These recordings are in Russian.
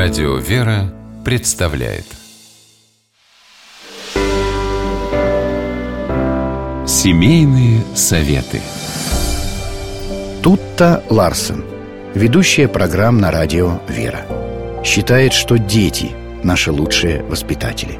Радио Вера представляет Семейные советы. Тутта Ларсен, ведущая программ на Радио Вера, считает, что дети – наши лучшие воспитатели.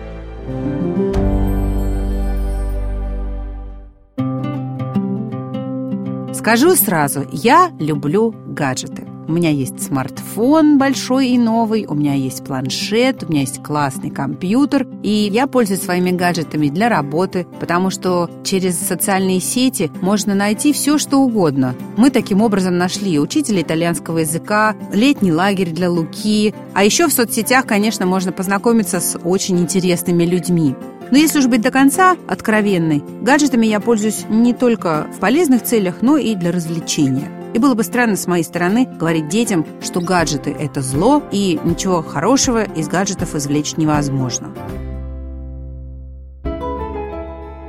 Скажу сразу, я люблю гаджеты. У меня есть смартфон большой и новый, у меня есть планшет, у меня есть классный компьютер. И я пользуюсь своими гаджетами для работы, потому что через социальные сети можно найти все, что угодно. Мы таким образом нашли учителя итальянского языка, летний лагерь для Луки. А еще в соцсетях, конечно, можно познакомиться с очень интересными людьми. Но если уж быть до конца откровенной, гаджетами я пользуюсь не только в полезных целях, но и для развлечения. И было бы странно с моей стороны говорить детям, что гаджеты – это зло, и ничего хорошего из гаджетов извлечь невозможно.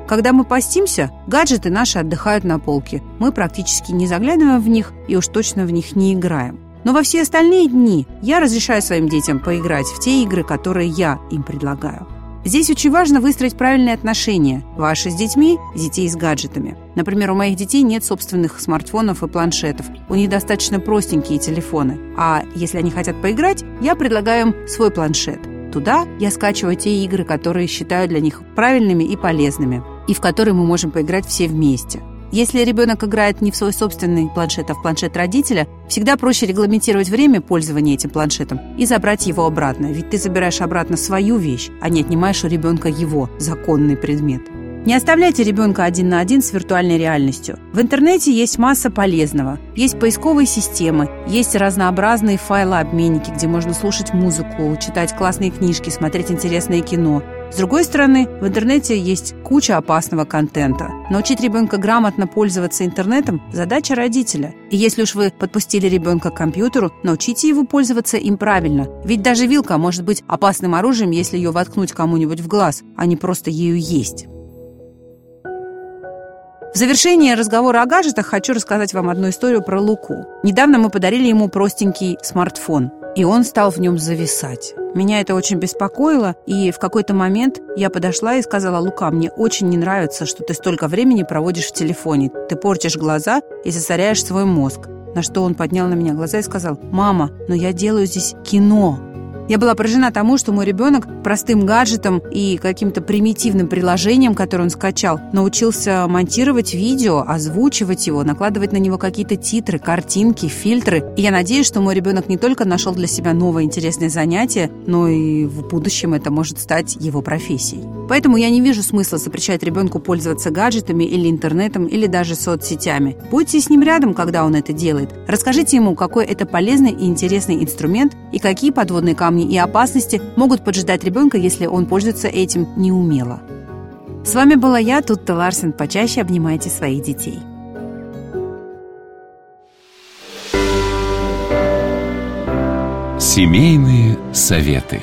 Когда мы постимся, гаджеты наши отдыхают на полке. Мы практически не заглядываем в них и уж точно в них не играем. Но во все остальные дни я разрешаю своим детям поиграть в те игры, которые я им предлагаю. Здесь очень важно выстроить правильные отношения ваши с детьми, детей с гаджетами. Например, у моих детей нет собственных смартфонов и планшетов. У них достаточно простенькие телефоны. А если они хотят поиграть, я предлагаю им свой планшет. Туда я скачиваю те игры, которые считаю для них правильными и полезными, и в которые мы можем поиграть все вместе. Если ребенок играет не в свой собственный планшет, а в планшет родителя, всегда проще регламентировать время пользования этим планшетом и забрать его обратно. Ведь ты забираешь обратно свою вещь, а не отнимаешь у ребенка его законный предмет. Не оставляйте ребенка один на один с виртуальной реальностью. В интернете есть масса полезного. Есть поисковые системы, есть разнообразные файлообменники, где можно слушать музыку, читать классные книжки, смотреть интересное кино. С другой стороны, в интернете есть куча опасного контента. Научить ребенка грамотно пользоваться интернетом – задача родителя. И если уж вы подпустили ребенка к компьютеру, научите его пользоваться им правильно. Ведь даже вилка может быть опасным оружием, если ее воткнуть кому-нибудь в глаз, а не просто ею есть. В завершение разговора о гаджетах хочу рассказать вам одну историю про Луку. Недавно мы подарили ему простенький смартфон, и он стал в нем зависать. Меня это очень беспокоило, и в какой-то момент я подошла и сказала: «Лука, мне очень не нравится, что ты столько времени проводишь в телефоне. Ты портишь глаза и засоряешь свой мозг». На что он поднял на меня глаза и сказал: «Мама, но я делаю здесь кино». Я была поражена тому, что мой ребенок простым гаджетом и каким-то примитивным приложением, которое он скачал, научился монтировать видео, озвучивать его, накладывать на него какие-то титры, картинки, фильтры. И я надеюсь, что мой ребенок не только нашел для себя новое интересное занятие, но и в будущем это может стать его профессией. Поэтому я не вижу смысла запрещать ребенку пользоваться гаджетами или интернетом, или даже соцсетями. Будьте с ним рядом, когда он это делает. Расскажите ему, какой это полезный и интересный инструмент, и какие подводные камни и опасности могут поджидать ребенка, если он пользуется этим неумело. С вами была я, Тутта Ларсен. Почаще обнимайте своих детей. Семейные советы.